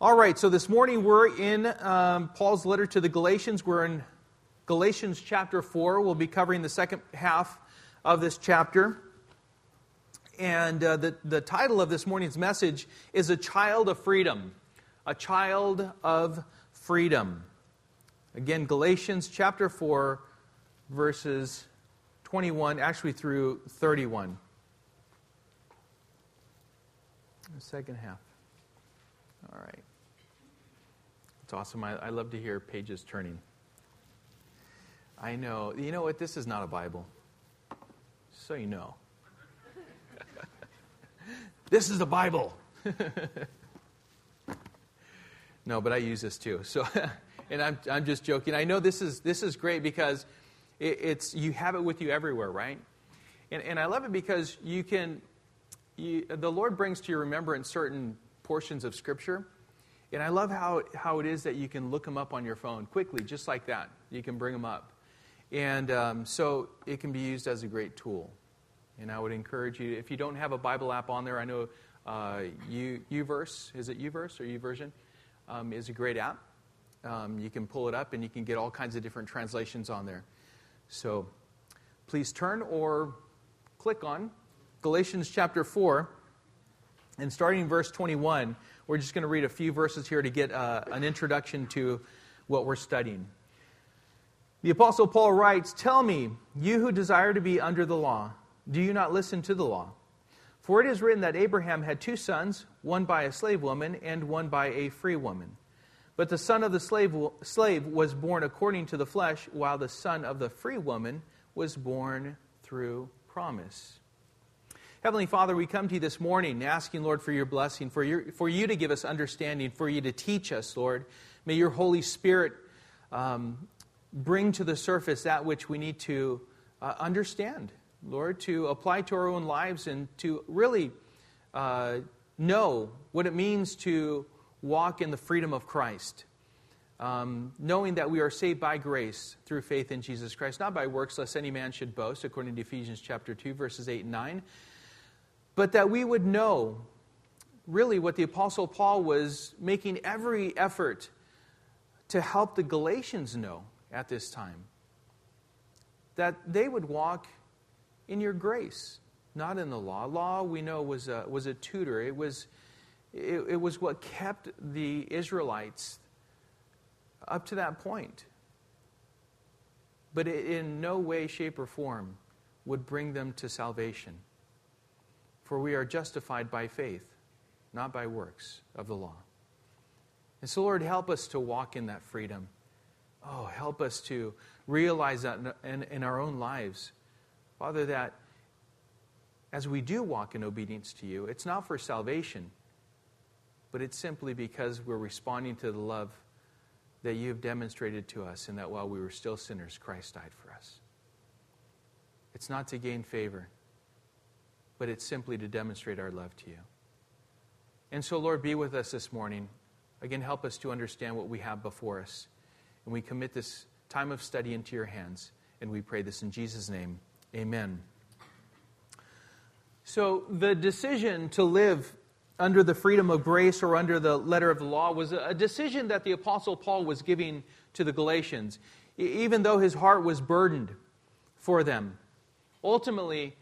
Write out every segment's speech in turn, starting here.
All right, so this morning we're in Paul's letter to the Galatians. We're in Galatians chapter 4. We'll be covering the second half of this chapter. And the title of this morning's message is A Child of Freedom. A Child of Freedom. Again, Galatians chapter 4, verses 21, actually through 31. The second half. All right. It's awesome. I love to hear pages turning. I know. You know what? This is not a Bible. So you know. This is the Bible. No, but I use this too. So, and I'm just joking. I know this is great because it's you have it with you everywhere, right? And I love it because the Lord brings to your remembrance certain portions of Scripture. And I love how it is that you can look them up on your phone quickly, just like that. You can bring them up. And so it can be used as a great tool. And I would encourage you, if you don't have a Bible app on there, I know Uverse, is it Uverse or Uversion, is a great app. You can pull it up and you can get all kinds of different translations on there. So please turn or click on Galatians chapter 4. And starting in verse 21, we're just going to read a few verses here to get an introduction to what we're studying. The Apostle Paul writes, "Tell me, you who desire to be under the law, do you not listen to the law? For it is written that Abraham had two sons, one by a slave woman and one by a free woman. But the son of the slave was born according to the flesh, while the son of the free woman was born through promise." Heavenly Father, we come to you this morning asking, Lord, for your blessing, for you to give us understanding, for you to teach us, Lord. May your Holy Spirit bring to the surface that which we need to understand, Lord, to apply to our own lives and to really know what it means to walk in the freedom of Christ, knowing that we are saved by grace through faith in Jesus Christ, not by works, lest any man should boast, according to Ephesians chapter 2, verses 8 and 9. But that we would know really what the Apostle Paul was making every effort to help the Galatians know at this time. That they would walk in your grace, not in the law. Law, we know, was a tutor. It was what kept the Israelites up to that point. But it in no way, shape, or form would bring them to salvation. For we are justified by faith, not by works of the law. And so, Lord, help us to walk in that freedom. Oh, help us to realize that in our own lives, Father, that as we do walk in obedience to you, it's not for salvation, but it's simply because we're responding to the love that you have demonstrated to us, and that while we were still sinners, Christ died for us. It's not to gain favor, but it's simply to demonstrate our love to you. And so, Lord, be with us this morning. Again, help us to understand what we have before us. And we commit this time of study into your hands, and we pray this in Jesus' name. Amen. So the decision to live under the freedom of grace or under the letter of the law was a decision that the Apostle Paul was giving to the Galatians, even though his heart was burdened for them. Ultimately,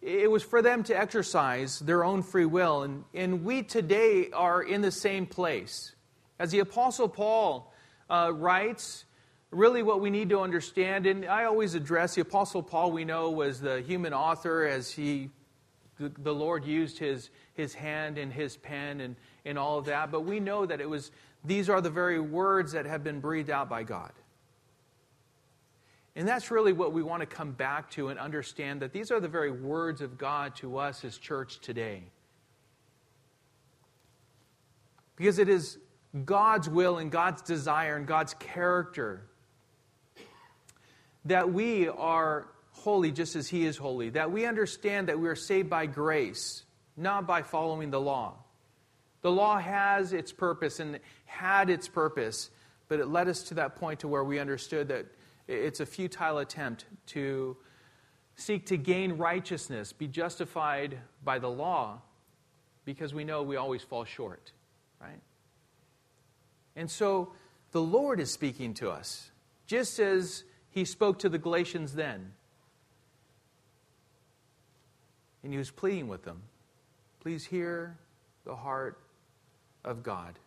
it was for them to exercise their own free will. And we today are in the same place. As the Apostle Paul writes, really what we need to understand, and I always address the Apostle Paul, we know, was the human author, as the Lord used his hand and his pen and all of that. But we know that these are the very words that have been breathed out by God. And that's really what we want to come back to and understand, that these are the very words of God to us as church today. Because it is God's will and God's desire and God's character that we are holy just as He is holy, that we understand that we are saved by grace, not by following the law. The law has its purpose and had its purpose, but it led us to that point to where we understood that it's a futile attempt to seek to gain righteousness, be justified by the law, because we know we always fall short, right? And so the Lord is speaking to us, just as he spoke to the Galatians then. And he was pleading with them, please hear the heart of God.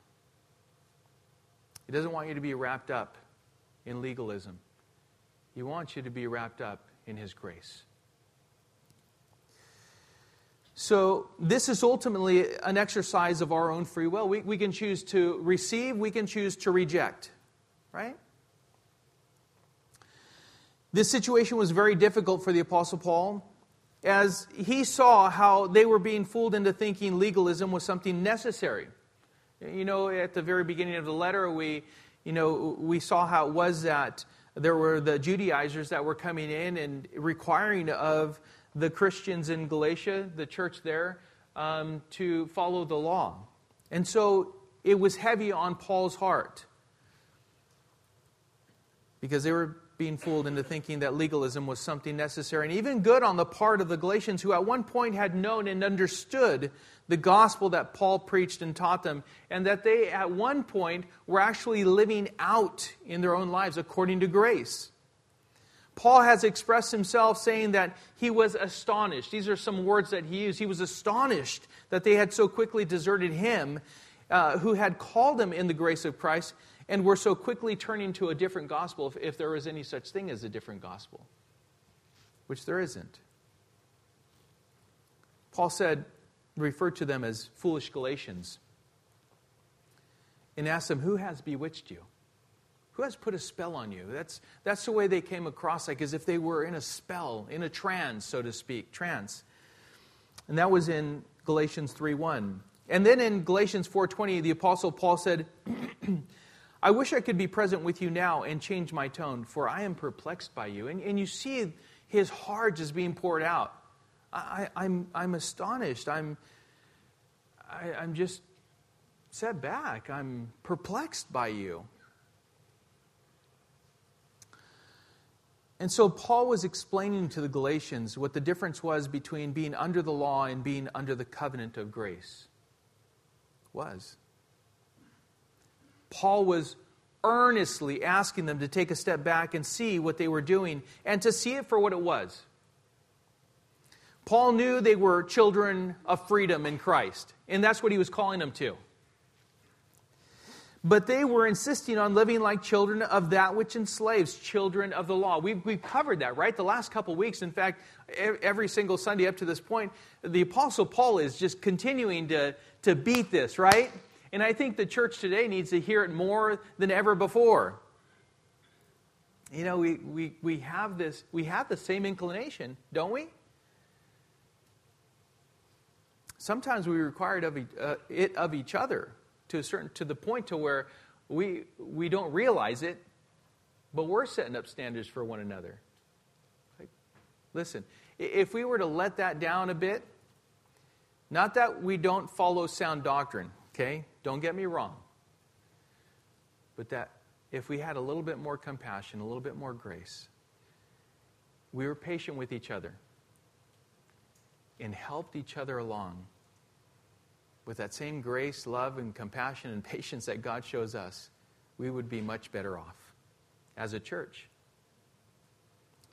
He doesn't want you to be wrapped up in legalism. He wants you to be wrapped up in his grace. So this is ultimately an exercise of our own free will. We can choose to receive, we can choose to reject, right? This situation was very difficult for the Apostle Paul, as he saw how they were being fooled into thinking legalism was something necessary. You know, at the very beginning of the letter, we saw how it was that there were the Judaizers that were coming in and requiring of the Christians in Galatia, the church there, to follow the law. And so it was heavy on Paul's heart, because they were being fooled into thinking that legalism was something necessary and even good on the part of the Galatians, who at one point had known and understood the gospel that Paul preached and taught them, and that they at one point were actually living out in their own lives according to grace. Paul has expressed himself saying that he was astonished. These are some words that he used. He was astonished that they had so quickly deserted him, who had called them in the grace of Christ, and were so quickly turning to a different gospel, if there was any such thing as a different gospel, which there isn't. Paul said, referred to them as foolish Galatians, and asked them, who has bewitched you? Who has put a spell on you? That's the way they came across, like as if they were in a spell, in a trance, so to speak, trance. And that was in Galatians 3:1. And then in Galatians 4:20, the Apostle Paul said, I wish I could be present with you now and change my tone, for I am perplexed by you. And you see his heart just being poured out. I'm astonished. I'm just set back. I'm perplexed by you. And so Paul was explaining to the Galatians what the difference was between being under the law and being under the covenant of grace was. Paul was earnestly asking them to take a step back and see what they were doing and to see it for what it was. Paul knew they were children of freedom in Christ, and that's what he was calling them to. But they were insisting on living like children of that which enslaves, children of the law. We've covered that, right? The last couple weeks, in fact, every single Sunday up to this point, the Apostle Paul is just continuing to beat this, right? And I think the church today needs to hear it more than ever before. You know, we have the same inclination, don't we? Sometimes we require it of each other, to the point to where we don't realize it, but we're setting up standards for one another. Like, listen, if we were to let that down a bit, not that we don't follow sound doctrine, okay? Don't get me wrong. But that if we had a little bit more compassion, a little bit more grace, we were patient with each other and helped each other along with that same grace, love, and compassion and patience that God shows us, we would be much better off as a church.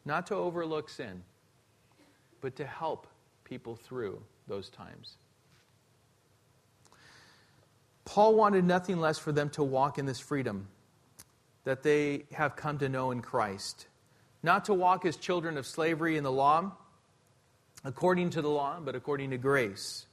Not to overlook sin, but to help people through those times. Paul wanted nothing less for them to walk in this freedom that they have come to know in Christ. Not to walk as children of slavery in the law, according to the law, but according to grace.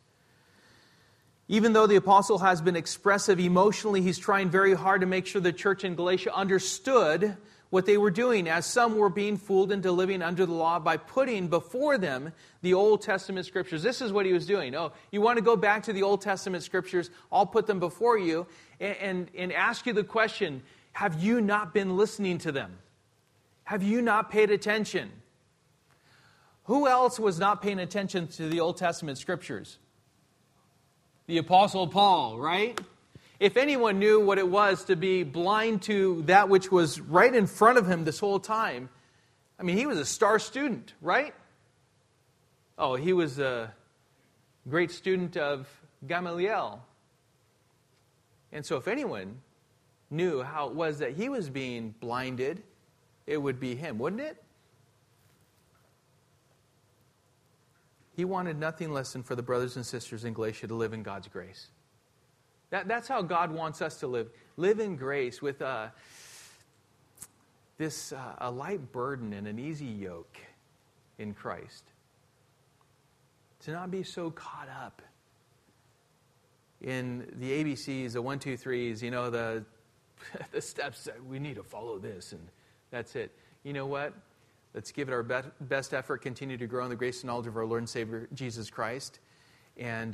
Even though the apostle has been expressive emotionally, he's trying very hard to make sure the church in Galatia understood what they were doing, as some were being fooled into living under the law by putting before them the Old Testament scriptures. This is what he was doing. Oh, you want to go back to the Old Testament scriptures? I'll put them before you and ask you the question, have you not been listening to them? Have you not paid attention? Who else was not paying attention to the Old Testament scriptures? The Apostle Paul, right? If anyone knew what it was to be blind to that which was right in front of him this whole time, I mean, he was a star student, right? Oh, he was a great student of Gamaliel. And so if anyone knew how it was that he was being blinded, it would be him, wouldn't it? He wanted nothing less than for the brothers and sisters in Galatia to live in God's grace. That's how God wants us to live. Live in grace with a light burden and an easy yoke in Christ. To not be so caught up in the ABCs, the 1, 2, 3s, you know, the steps that we need to follow this and that's it. You know what? Let's give it our best effort, continue to grow in the grace and knowledge of our Lord and Savior, Jesus Christ, and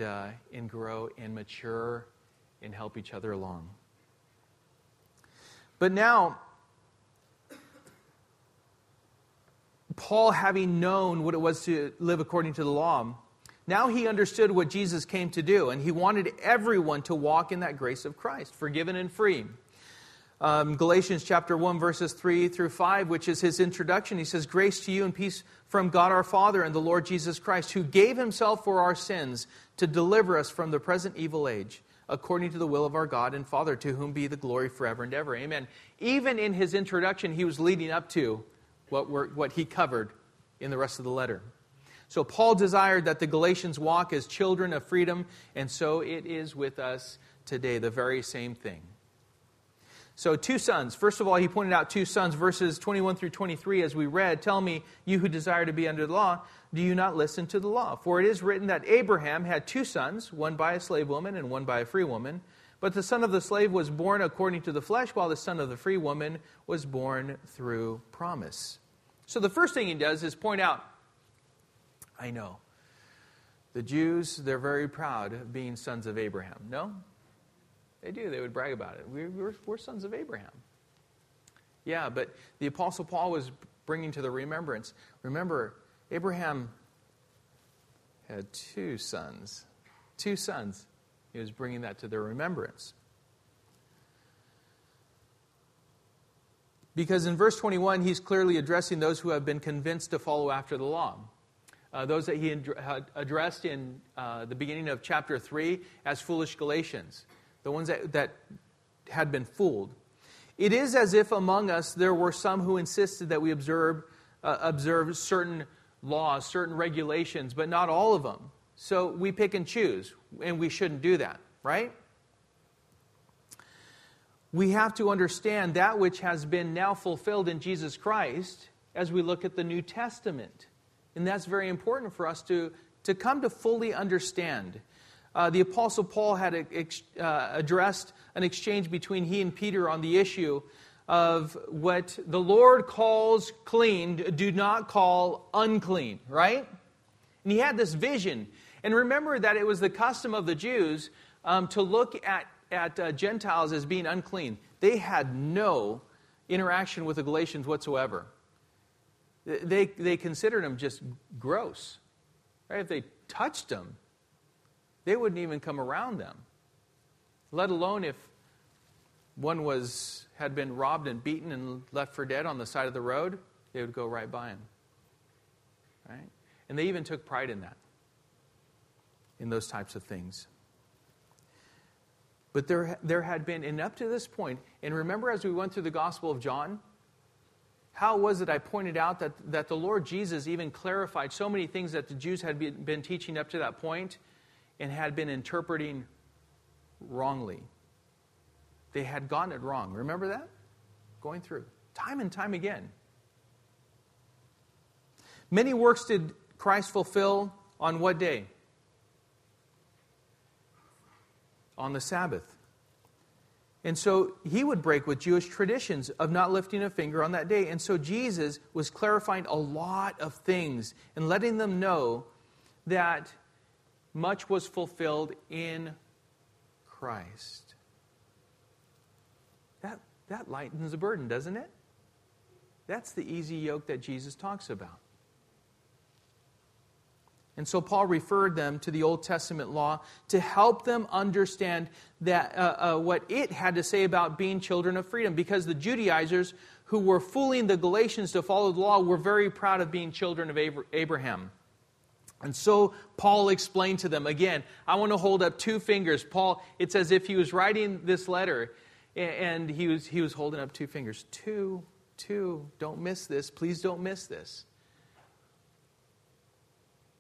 grow and mature and help each other along. But now, Paul, having known what it was to live according to the law, now he understood what Jesus came to do, and he wanted everyone to walk in that grace of Christ, forgiven and free. Galatians chapter 1, verses 3 through 5, which is his introduction. He says, "Grace to you and peace from God our Father and the Lord Jesus Christ, who gave himself for our sins to deliver us from the present evil age, according to the will of our God and Father, to whom be the glory forever and ever." Amen. Even in his introduction, he was leading up to what he covered in the rest of the letter. So Paul desired that the Galatians walk as children of freedom, and so it is with us today, the very same thing. So two sons. First of all, he pointed out two sons. Verses 21 through 23, as we read, "Tell me, you who desire to be under the law, do you not listen to the law? For it is written that Abraham had two sons, one by a slave woman and one by a free woman. But the son of the slave was born according to the flesh, while the son of the free woman was born through promise." So the first thing he does is point out, I know, the Jews, they're very proud of being sons of Abraham. No? They do. They would brag about it. We're sons of Abraham. Yeah, but the Apostle Paul was bringing to the remembrance. Remember, Abraham had two sons. Two sons. He was bringing that to their remembrance. Because in verse 21, he's clearly addressing those who have been convinced to follow after the law. Those that he addressed in the beginning of chapter 3 as foolish Galatians. The ones that had been fooled. It is as if among us there were some who insisted that we observe certain laws, certain regulations, but not all of them. So we pick and choose, and we shouldn't do that, right? We have to understand that which has been now fulfilled in Jesus Christ as we look at the New Testament. And that's very important for us to come to fully understand. The Apostle Paul had addressed an exchange between he and Peter on the issue of what the Lord calls clean, do not call unclean, right? And he had this vision. And remember that it was the custom of the Jews to look at Gentiles as being unclean. They had no interaction with the Galatians whatsoever. They considered them just gross. Right? If they touched them, they wouldn't even come around them, let alone if one had been robbed and beaten and left for dead on the side of the road, they would go right by him. Right? And they even took pride in that, in those types of things. But there had been, and up to this point, and remember as we went through the Gospel of John, how was it I pointed out that the Lord Jesus even clarified so many things that the Jews had been teaching up to that point, and had been interpreting wrongly. They had gotten it wrong. Remember that? Going through. Time and time again. Many works did Christ fulfill on what day? On the Sabbath. And so he would break with Jewish traditions of not lifting a finger on that day. And so Jesus was clarifying a lot of things and letting them know that much was fulfilled in Christ. That lightens the burden, doesn't it? That's the easy yoke that Jesus talks about. And so Paul referred them to the Old Testament law to help them understand that what it had to say about being children of freedom. Because the Judaizers who were fooling the Galatians to follow the law were very proud of being children of Abraham. And so Paul explained to them, again, I want to hold up two fingers. Paul, it's as if he was writing this letter, And he was holding up two fingers. Two, don't miss this. Please don't miss this.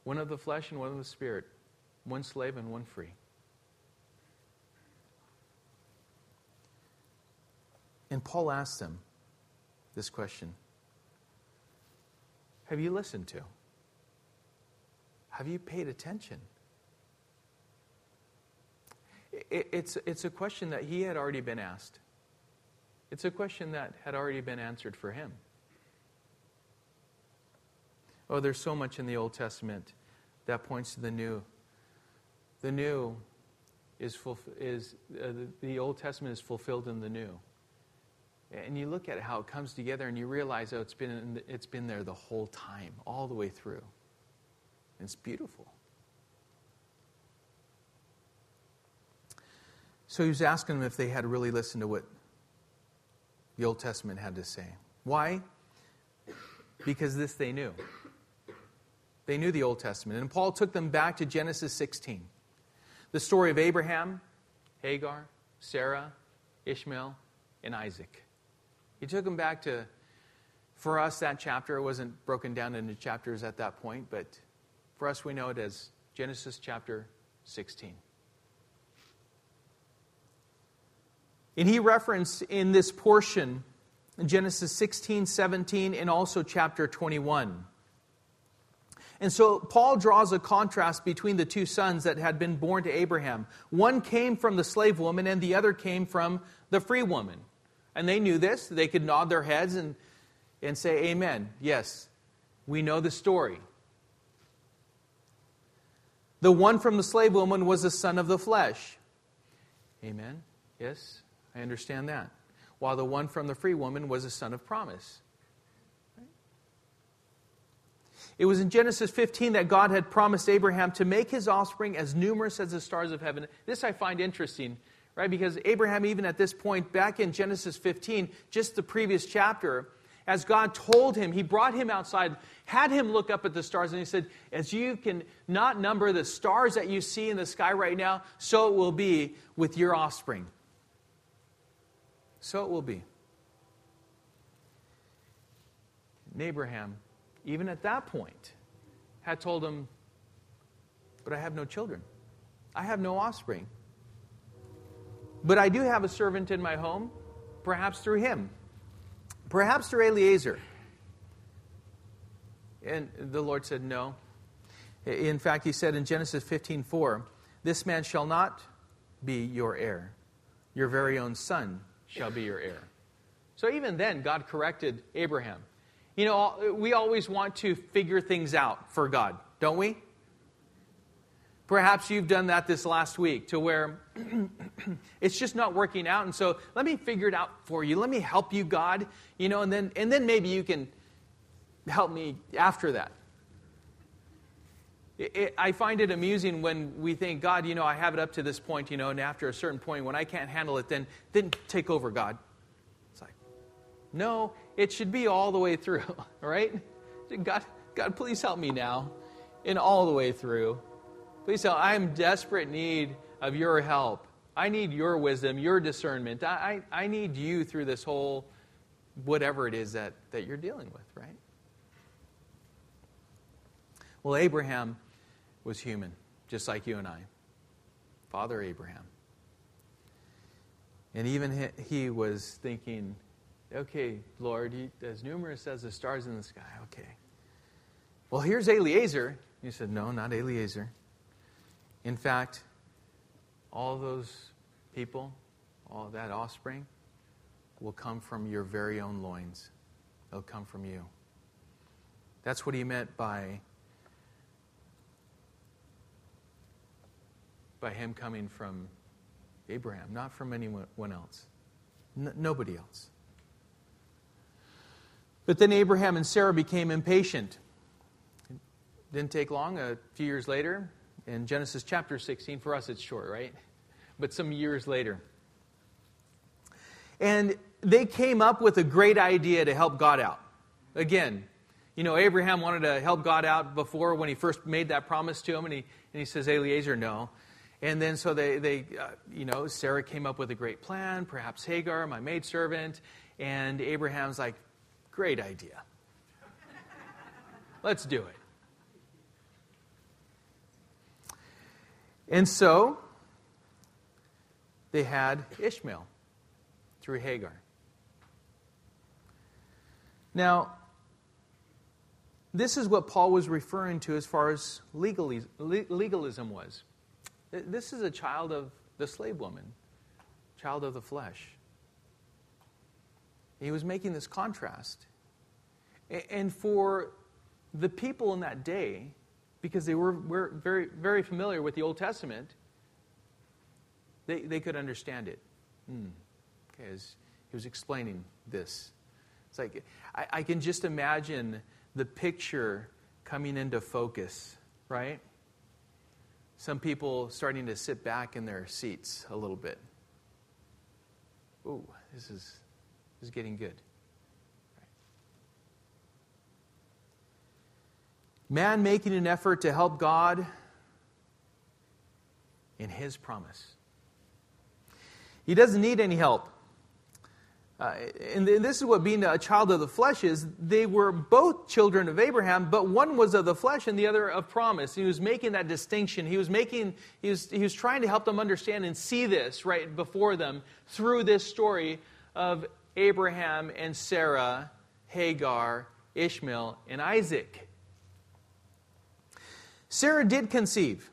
One of the flesh and one of the spirit. One slave and one free. And Paul asked them this question. Have you listened to? Have you paid attention? It's a question that he had already been asked. It's a question that had already been answered for him. Oh, there's so much in the Old Testament that points to the new. The new the Old Testament is fulfilled in the new. And you look at how it comes together, and you realize, oh, it's been there the whole time, all the way through. And it's beautiful. So he was asking them if they had really listened to what the Old Testament had to say. Why? Because this they knew. They knew the Old Testament. And Paul took them back to Genesis 16. The story of Abraham, Hagar, Sarah, Ishmael, and Isaac. He took them back to, for us, that chapter wasn't broken down into chapters at that point, but for us we know it as Genesis chapter 16. And he referenced in this portion, Genesis 16, 17, and also chapter 21. And so Paul draws a contrast between the two sons that had been born to Abraham. One came from the slave woman and the other came from the free woman. And they knew this. They could nod their heads and say, amen. Yes, we know the story. The one from the slave woman was the son of the flesh. Amen. Yes. I understand that. While the one from the free woman was a son of promise. Right? It was in Genesis 15 that God had promised Abraham to make his offspring as numerous as the stars of heaven. This I find interesting, right? Because Abraham, even at this point, back in Genesis 15, just the previous chapter, as God told him, he brought him outside, had him look up at the stars, and he said, as you can not number the stars that you see in the sky right now, so it will be with your offspring. So it will be. And Abraham, even at that point, had told him, but I have no children. I have no offspring. But I do have a servant in my home, perhaps through him, perhaps through Eliezer. And the Lord said no. In fact, he said in Genesis 15:4, this man shall not be your heir, your very own son shall be your heir. So even then, God corrected Abraham. You know, we always want to figure things out for God, don't we? Perhaps you've done that this last week, to where it's just not working out, and so let me figure it out for you. Let me help you, God. You know, and then maybe you can help me after that. I find it amusing when we think, God, you know, I have it up to this point, you know, and after a certain point, when I can't handle it, then take over, God. It's like, no, it should be all the way through, right? God, please help me now, and all the way through. Please help. I am in desperate need of your help. I need your wisdom, your discernment. I need you through this whole whatever it is that you're dealing with, right? Well, Abraham was human, just like you and I. Father Abraham. And even he was thinking, okay, Lord, as numerous as the stars in the sky, okay. Well, here's Eliezer. He said, no, not Eliezer. In fact, all those people, all that offspring, will come from your very own loins. They'll come from you. That's what he meant by him coming from Abraham, not from anyone else. Nobody else. But then Abraham and Sarah became impatient. It didn't take long. A few years later, in Genesis chapter 16, for us it's short, right? But some years later. And they came up with a great idea to help God out. Again, you know, Abraham wanted to help God out before when he first made that promise to him, and he says, Eliezer, no. And then so they Sarah came up with a great plan, perhaps Hagar, my maidservant. And Abraham's like, great idea. Let's do it. And so they had Ishmael through Hagar. Now, this is what Paul was referring to as far as legalism was. This is a child of the slave woman, child of the flesh. He was making this contrast. And for the people in that day, because they were very, very familiar with the Old Testament, they could understand it. Okay, he was explaining this. It's like, I can just imagine the picture coming into focus, right? Some people starting to sit back in their seats a little bit. Ooh, this is getting good. Right. Man making an effort to help God in His promise. He doesn't need any help. And this is what being a child of the flesh is. They were both children of Abraham, but one was of the flesh and the other of promise. He was making that distinction. He was trying to help them understand and see this right before them through this story of Abraham and Sarah, Hagar, Ishmael, and Isaac. Sarah did conceive.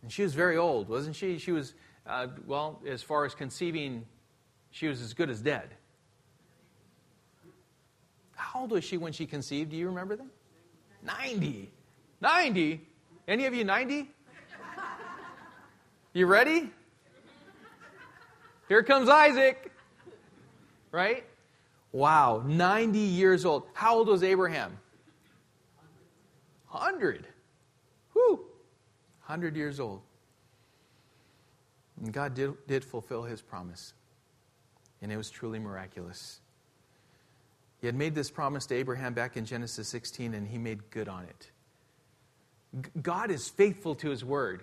And she was very old, wasn't she? She was, as far as conceiving, she was as good as dead. How old was she when she conceived? Do you remember that? 90. 90? Any of you 90? You ready? Here comes Isaac. Right? Wow, 90 years old. How old was Abraham? 100. Whew. 100 years old. And God did fulfill His promise. And it was truly miraculous. He had made this promise to Abraham back in Genesis 16, and he made good on it. God is faithful to His word.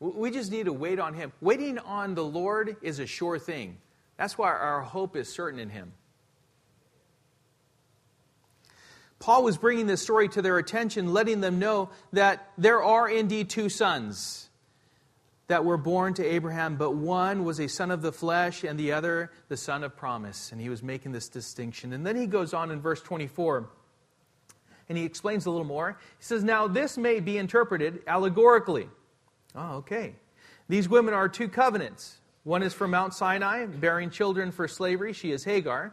We just need to wait on Him. Waiting on the Lord is a sure thing. That's why our hope is certain in Him. Paul was bringing this story to their attention, letting them know that there are indeed two sons that were born to Abraham, but one was a son of the flesh and the other the son of promise. And he was making this distinction. And then he goes on in verse 24, and he explains a little more. He says, now this may be interpreted allegorically. Oh, okay. These women are two covenants. One is from Mount Sinai, bearing children for slavery. She is Hagar.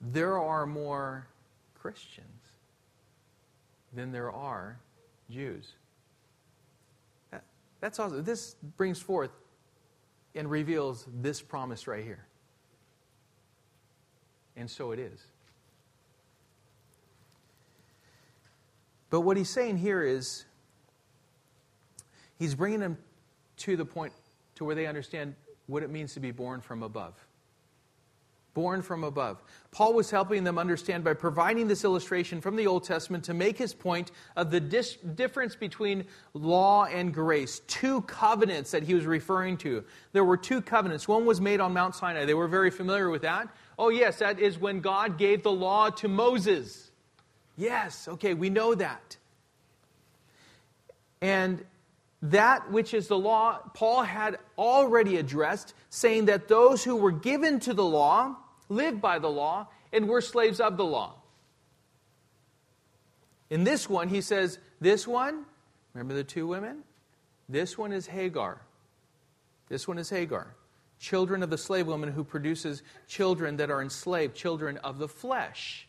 there are more Christians than there are Jews. That's awesome. This brings forth and reveals this promise right here. And so it is. But what he's saying here is he's bringing them to the point to where they understand what it means to be born from above. Born from above. Paul was helping them understand by providing this illustration from the Old Testament to make his point of the difference between law and grace. Two covenants that he was referring to. There were two covenants. One was made on Mount Sinai. They were very familiar with that. Oh yes, that is when God gave the law to Moses. Yes, okay, we know that. And that which is the law, Paul had already addressed, saying that those who were given to the law lived by the law, and were slaves of the law. In this one, he says, this one, remember the two women? This one is Hagar. This one is Hagar. Children of the slave woman who produces children that are enslaved, children of the flesh.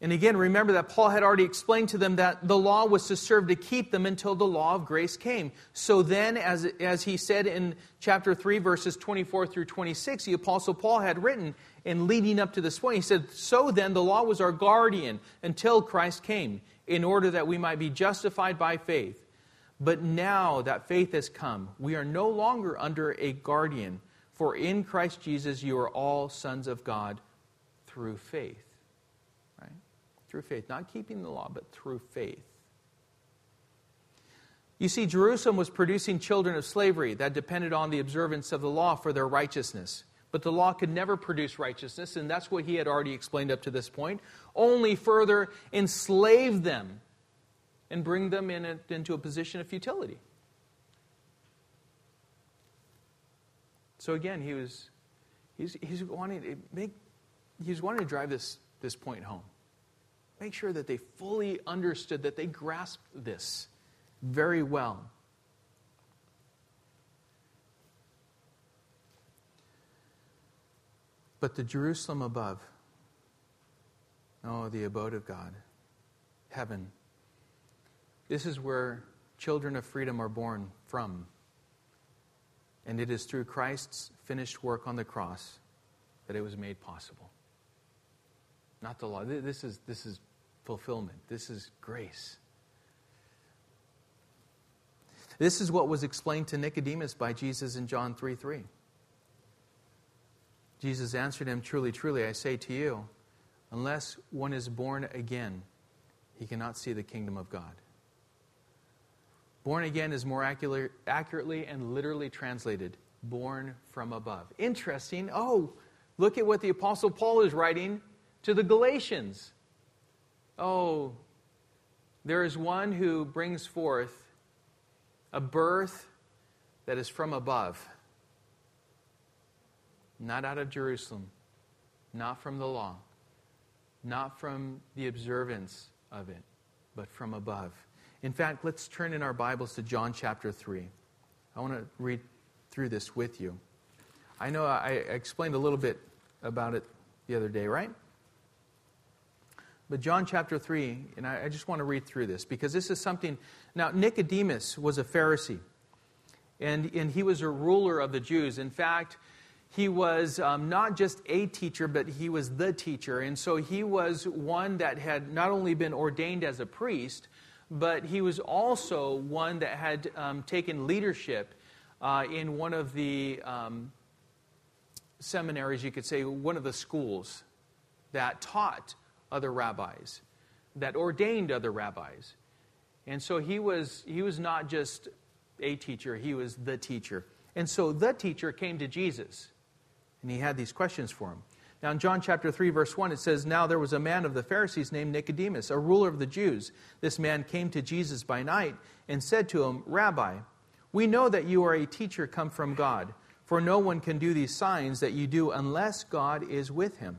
And again, remember that Paul had already explained to them that the law was to serve to keep them until the law of grace came. So then, as he said in chapter 3, verses 24 through 26, the Apostle Paul had written, and leading up to this point, he said, so then the law was our guardian until Christ came, in order that we might be justified by faith. But now that faith has come, we are no longer under a guardian, for in Christ Jesus you are all sons of God through faith. Through faith, not keeping the law, but through faith. You see, Jerusalem was producing children of slavery that depended on the observance of the law for their righteousness. But the law could never produce righteousness, and that's what he had already explained up to this point. Only further enslave them and bring them into a position of futility. So again, he was wanting to drive this point home. Make sure that they fully understood, that they grasped this very well. But the Jerusalem above, the abode of God, heaven, this is where children of freedom are born from. And it is through Christ's finished work on the cross that it was made possible. Not the law. This is fulfillment. This is grace. This is what was explained to Nicodemus by Jesus in John 3:3. Jesus answered him, truly, truly, I say to you, unless one is born again, he cannot see the kingdom of God. Born again is more accurately and literally translated, born from above. Interesting. Look at what the Apostle Paul is writing to the Galatians. There is one who brings forth a birth that is from above. Not out of Jerusalem. Not from the law. Not from the observance of it. But from above. In fact, let's turn in our Bibles to John chapter 3. I want to read through this with you. I know I explained a little bit about it the other day, right? But John chapter 3, and I just want to read through this, because this is something. Now, Nicodemus was a Pharisee, and he was a ruler of the Jews. In fact, he was not just a teacher, but he was the teacher. And so he was one that had not only been ordained as a priest, but he was also one that had taken leadership in one of the seminaries, you could say, one of the schools that taught other rabbis, that ordained other rabbis. And so he was not just a teacher, he was the teacher. And so the teacher came to Jesus, and he had these questions for him. Now in John chapter 3, verse 1, it says, now there was a man of the Pharisees named Nicodemus, a ruler of the Jews. This man came to Jesus by night and said to him, Rabbi, we know that you are a teacher come from God, for no one can do these signs that you do unless God is with him.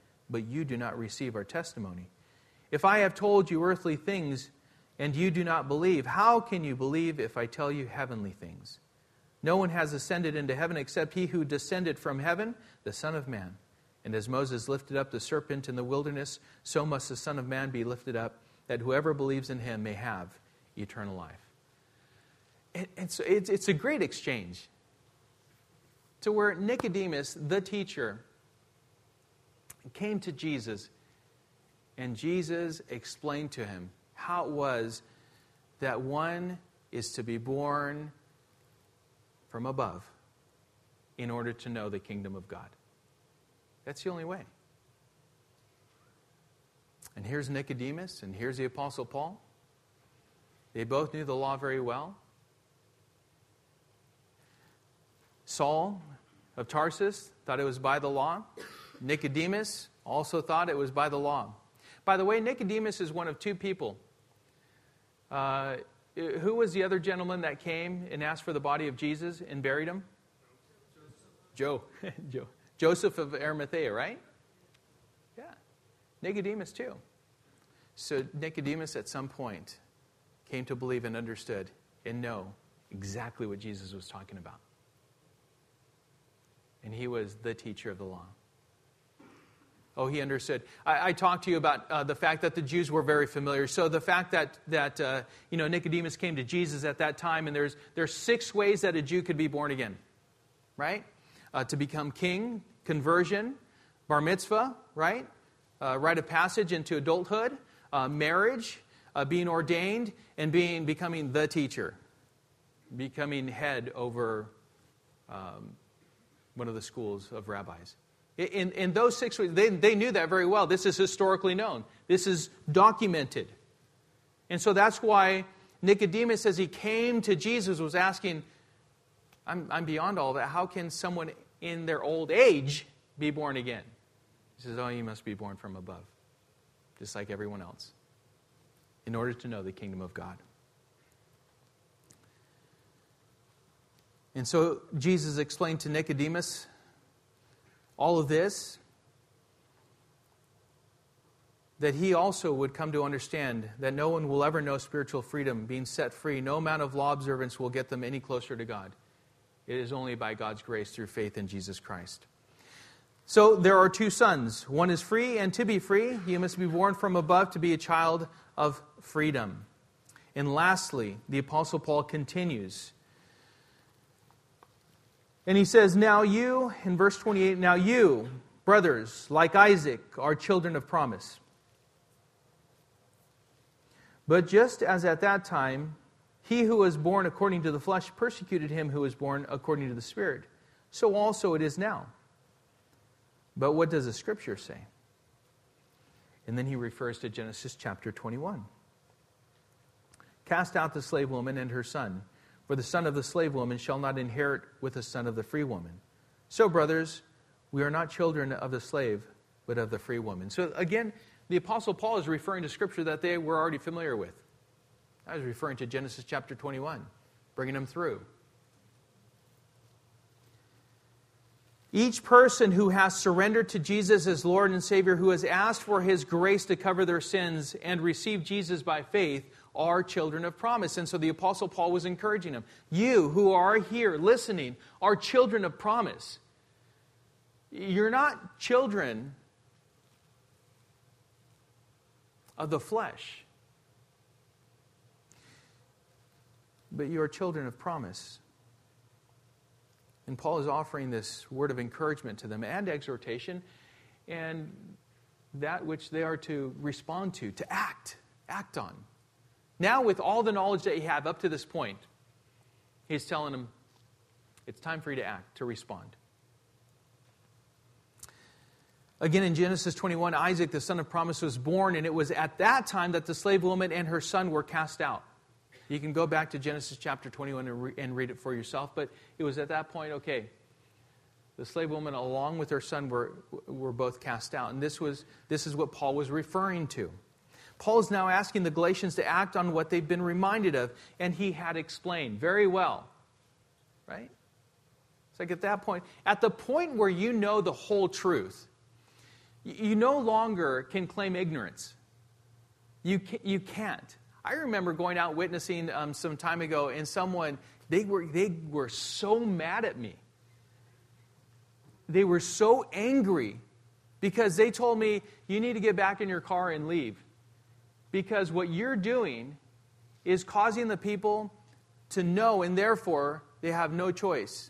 but you do not receive our testimony. If I have told you earthly things and you do not believe, how can you believe if I tell you heavenly things? No one has ascended into heaven except he who descended from heaven, the Son of Man. And as Moses lifted up the serpent in the wilderness, so must the Son of Man be lifted up, that whoever believes in him may have eternal life. And so it's a great exchange, to where Nicodemus, the teacher, came to Jesus And Jesus explained to him how it was that one is to be born from above in order to know the kingdom of God. That's the only way. And here's Nicodemus, and here's the Apostle Paul. They both knew the law very well. Saul of Tarsus thought it was by the law. Nicodemus also thought it was by the law. By the way, Nicodemus is one of two people. Who was the other gentleman that came and asked for the body of Jesus and buried him? Joseph of Arimathea, right? Yeah. Nicodemus too. So Nicodemus at some point came to believe and understood and know exactly what Jesus was talking about. And he was the teacher of the law. Oh, he understood. I talked to you about the fact that the Jews were very familiar. So the fact that Nicodemus came to Jesus at that time, and there's 6 ways that a Jew could be born again, right? To become king, conversion, bar mitzvah, right? Rite of passage into adulthood, marriage, being ordained, and becoming the teacher, becoming head over one of the schools of rabbis. In those 6 ways, they knew that very well. This is historically known. This is documented. And so that's why Nicodemus, as he came to Jesus, was asking, I'm beyond all that. How can someone in their old age be born again? He says, oh, you must be born from above, just like everyone else, in order to know the kingdom of God. And so Jesus explained to Nicodemus all of this, that he also would come to understand that no one will ever know spiritual freedom, being set free. No amount of law observance will get them any closer to God. It is only by God's grace through faith in Jesus Christ. So there are 2 sons. One is free, and to be free, you must be born from above to be a child of freedom. And lastly, the Apostle Paul continues. And he says, in verse 28, now you, brothers, like Isaac, are children of promise. But just as at that time, he who was born according to the flesh persecuted him who was born according to the Spirit, so also it is now. But what does the Scripture say? And then he refers to Genesis chapter 21. Cast out the slave woman and her son, for the son of the slave woman shall not inherit with the son of the free woman. So, brothers, we are not children of the slave, but of the free woman. So, again, the Apostle Paul is referring to Scripture that they were already familiar with. I was referring to Genesis chapter 21, bringing them through. Each person who has surrendered to Jesus as Lord and Savior, who has asked for His grace to cover their sins and received Jesus by faith, are children of promise. And so the Apostle Paul was encouraging them. You who are here listening are children of promise. You're not children of the flesh, but you are children of promise. And Paul is offering this word of encouragement to them and exhortation, and that which they are to respond to act on. Now, with all the knowledge that you have up to this point, he's telling them, it's time for you to act, to respond. Again, in Genesis 21, Isaac, the son of promise, was born, and it was at that time that the slave woman and her son were cast out. You can go back to Genesis chapter 21 and read it for yourself, but it was at that point, okay, the slave woman along with her son were both cast out. And this is what Paul was referring to. Paul is now asking the Galatians to act on what they've been reminded of, and he had explained very well, right? It's like at that point, at the point where you know the whole truth, you no longer can claim ignorance. You can't. I remember going out witnessing some time ago, and someone, they were so mad at me. They were so angry because they told me, you need to get back in your car and leave. Because what you're doing is causing the people to know, and therefore they have no choice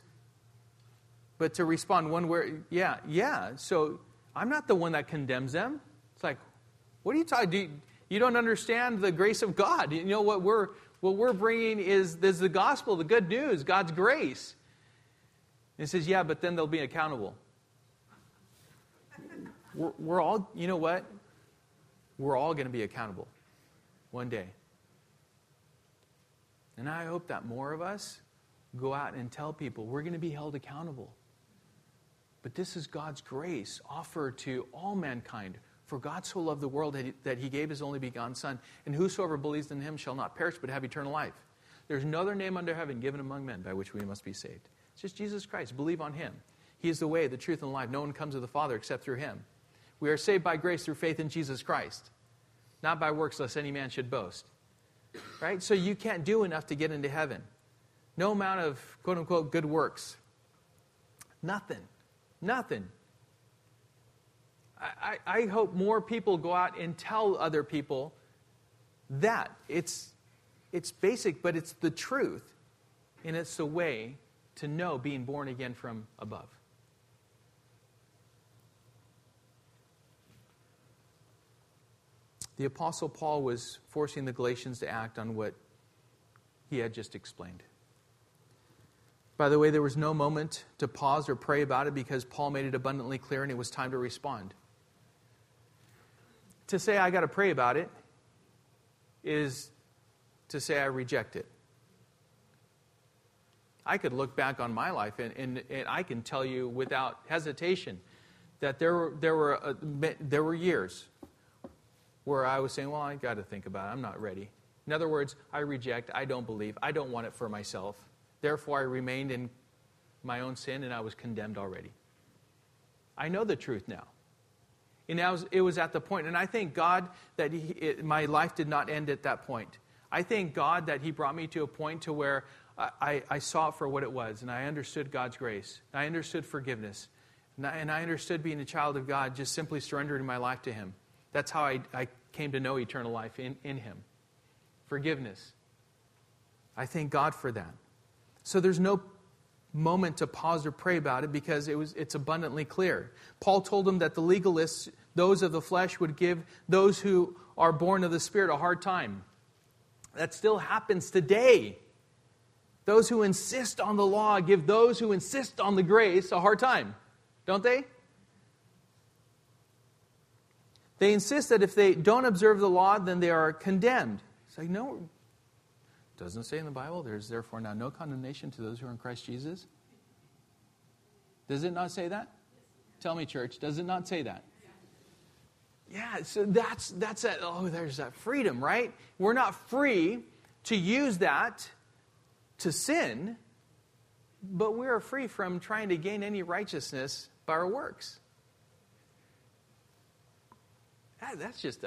but to respond one way. Yeah. So I'm not the one that condemns them. It's like, What are you talking? You don't understand the grace of God. You know what we're bringing is the gospel, the good news, God's grace. And it says, yeah, but then they'll be accountable. We're all, you know what? We're all going to be accountable one day. And I hope that more of us go out and tell people we're going to be held accountable. But this is God's grace offered to all mankind. For God so loved the world that he gave his only begotten Son, and whosoever believes in him shall not perish but have eternal life. There's no other name under heaven given among men by which we must be saved. It's just Jesus Christ. Believe on him. He is the way, the truth, and the life. No one comes to the Father except through him. We are saved by grace through faith in Jesus Christ, not by works, lest any man should boast. Right? So you can't do enough to get into heaven. No amount of, quote-unquote, good works. Nothing. I hope more people go out and tell other people that. It's basic, but it's the truth. And it's the way to know being born again from above. The Apostle Paul was forcing the Galatians to act on what he had just explained. By the way, there was no moment to pause or pray about it because Paul made it abundantly clear and it was time to respond. To say I got to pray about it is to say I reject it. I could look back on my life and I can tell you without hesitation that there were years where I was saying, well, I got to think about it. I'm not ready. In other words, I reject, I don't believe, I don't want it for myself. Therefore, I remained in my own sin and I was condemned already. I know the truth now. And it was at the point, and I thank God that my life did not end at that point. I thank God that he brought me to a point to where I saw it for what it was, and I understood God's grace. I understood forgiveness. And I understood being a child of God, just simply surrendering my life to him. That's how I came to know eternal life in him. Forgiveness. I thank God for that. So there's no moment to pause or pray about it because it's abundantly clear. Paul told them that the legalists, those of the flesh, would give those who are born of the Spirit a hard time. That still happens today. Those who insist on the law give those who insist on the grace a hard time, don't they? They insist that if they don't observe the law, then they are condemned. It's like, no, it doesn't say in the Bible, there's therefore now no condemnation to those who are in Christ Jesus. Does it not say that? Tell me, church, does it not say that? Yeah, so that's that. Oh, there's that freedom, right? We're not free to use that to sin, but we are free from trying to gain any righteousness by our works. That's just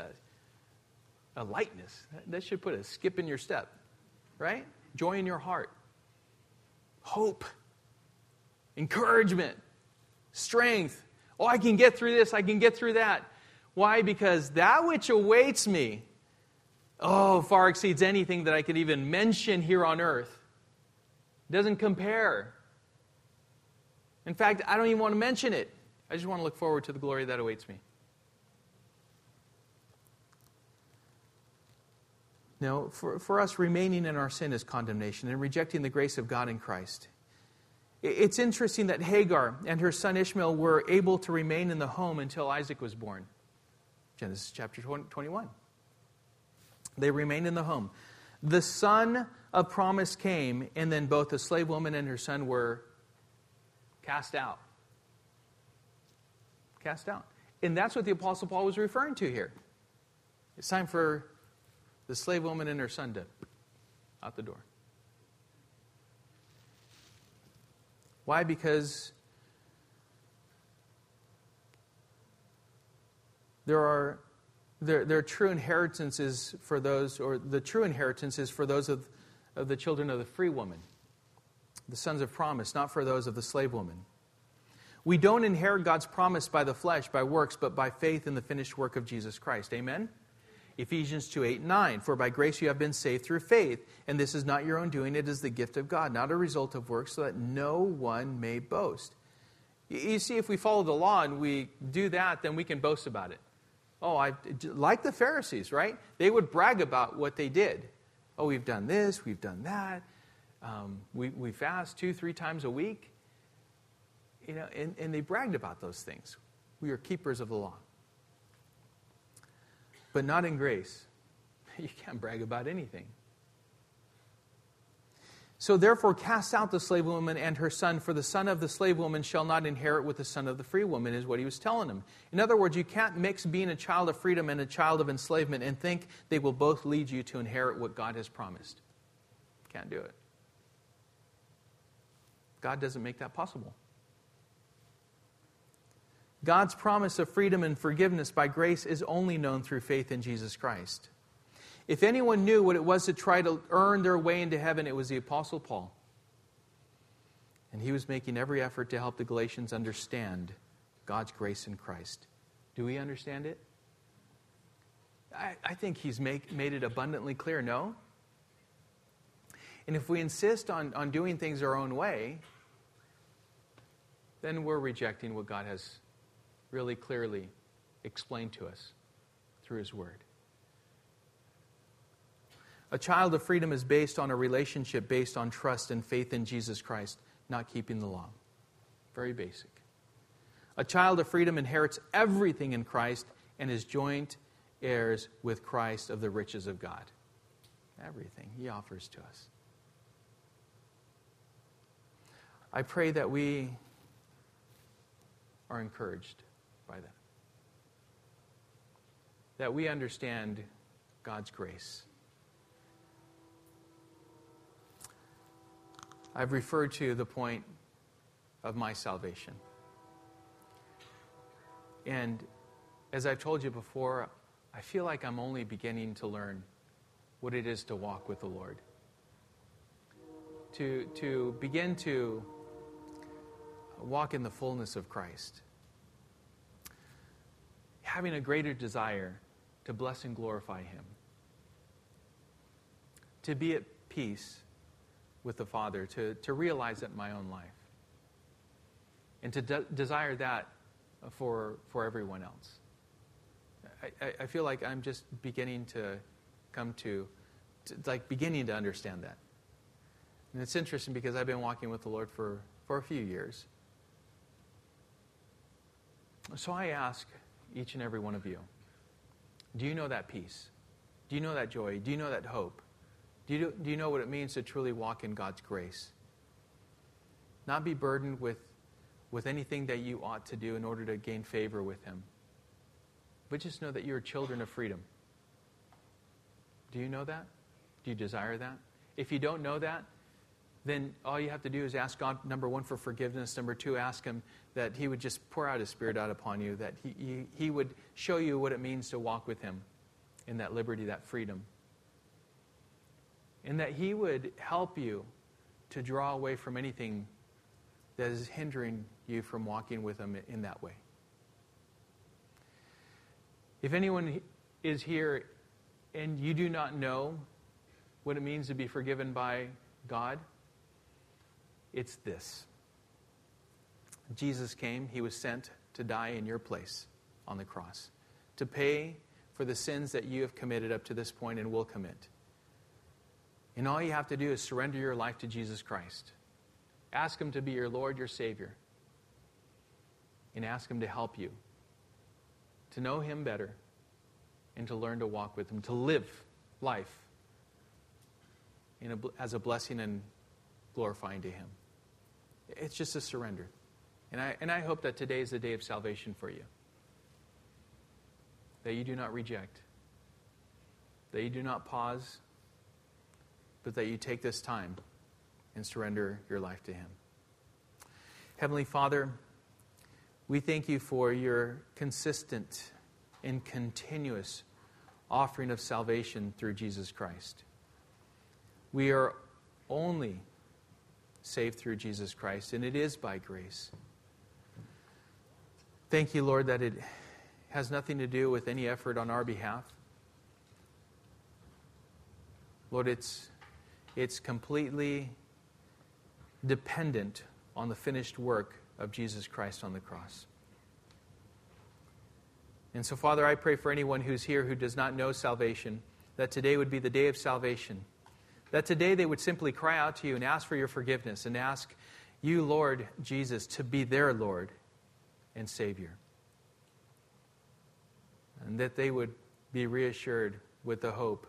a lightness. That should put a skip in your step, right? Joy in your heart, hope, encouragement, strength. Oh, I can get through this, I can get through that. Why? Because that which awaits me, oh, far exceeds anything that I could even mention here on earth. Doesn't compare. In fact, I don't even want to mention it. I just want to look forward to the glory that awaits me. Now, for us, remaining in our sin is condemnation and rejecting the grace of God in Christ. It's interesting that Hagar and her son Ishmael were able to remain in the home until Isaac was born. Genesis chapter 21. They remained in the home. The son of promise came, and then both the slave woman and her son were cast out. Cast out. And that's what the Apostle Paul was referring to here. It's time for the slave woman and her son to out the door. Why? Because their true inheritance is for those, or the true inheritance is for those of the children of the free woman, the sons of promise, not for those of the slave woman. We don't inherit God's promise by the flesh, by works, but by faith in the finished work of Jesus Christ. Amen? Ephesians 2:8-9, for by grace you have been saved through faith, and this is not your own doing, it is the gift of God, not a result of works, so that no one may boast. You see, if we follow the law and we do that, then we can boast about it. Oh, I like the Pharisees, right? They would brag about what they did. Oh, we've done this, we've done that. We fast 2-3 times a week. You know, and they bragged about those things. We are keepers of the law. But not in grace. You can't brag about anything. So therefore cast out the slave woman and her son, for the son of the slave woman shall not inherit with the son of the free woman, is what he was telling him. In other words, you can't mix being a child of freedom and a child of enslavement and think they will both lead you to inherit what God has promised. Can't do it. God doesn't make that possible. God's promise of freedom and forgiveness by grace is only known through faith in Jesus Christ. If anyone knew what it was to try to earn their way into heaven, it was the Apostle Paul. And he was making every effort to help the Galatians understand God's grace in Christ. Do we understand it? I think he's made it abundantly clear, no? And if we insist on doing things our own way, then we're rejecting what God has really clearly explained to us through His Word. A child of freedom is based on a relationship based on trust and faith in Jesus Christ, not keeping the law. Very basic. A child of freedom inherits everything in Christ and is joint heirs with Christ of the riches of God. Everything He offers to us. I pray that we are encouraged by that. That we understand God's grace. I've referred to the point of my salvation. And as I've told you before, I feel like I'm only beginning to learn what it is to walk with the Lord. To begin to walk in the fullness of Christ. Having a greater desire to bless and glorify Him. To be at peace with the Father. To realize that in my own life. And to desire that for everyone else. I feel like I'm just beginning to beginning to understand that. And it's interesting because I've been walking with the Lord for a few years. So I ask each and every one of you, do you know that peace? Do you know that joy? Do you know that hope? Do you know what it means to truly walk in God's grace? Not be burdened with anything that you ought to do in order to gain favor with Him. But just know that you're children of freedom. Do you know that? Do you desire that? If you don't know that, then all you have to do is ask God, number one, for forgiveness. Number two, ask Him that He would just pour out His Spirit out upon you, that He would show you what it means to walk with Him in that liberty, that freedom. And that He would help you to draw away from anything that is hindering you from walking with Him in that way. If anyone is here and you do not know what it means to be forgiven by God, it's this. Jesus came, He was sent to die in your place on the cross, to pay for the sins that you have committed up to this point and will commit. And all you have to do is surrender your life to Jesus Christ. Ask Him to be your Lord, your Savior. And ask Him to help you to know Him better, and to learn to walk with Him, to live life as a blessing and glorifying to Him. It's just a surrender. And I hope that today is the day of salvation for you. That you do not reject. That you do not pause. But that you take this time and surrender your life to Him. Heavenly Father, we thank You for Your consistent and continuous offering of salvation through Jesus Christ. We are only saved through Jesus Christ, and it is by grace. Thank You, Lord, that it has nothing to do with any effort on our behalf. Lord, it's completely dependent on the finished work of Jesus Christ on the cross. And so, Father, I pray for anyone who's here who does not know salvation, that today would be the day of salvation, that today they would simply cry out to you and ask for your forgiveness and ask you, Lord Jesus, to be their Lord and Savior. And that they would be reassured with the hope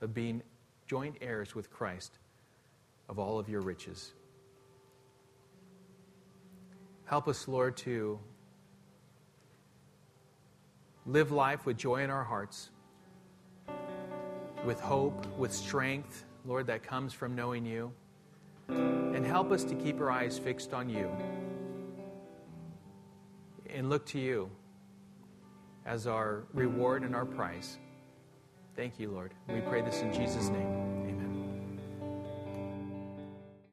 of being joint heirs with Christ of all of your riches. Help us, Lord, to live life with joy in our hearts, with hope, with strength, Lord, that comes from knowing you. And help us to keep our eyes fixed on you and look to you as our reward and our prize. Thank you, Lord. We pray this in Jesus' name.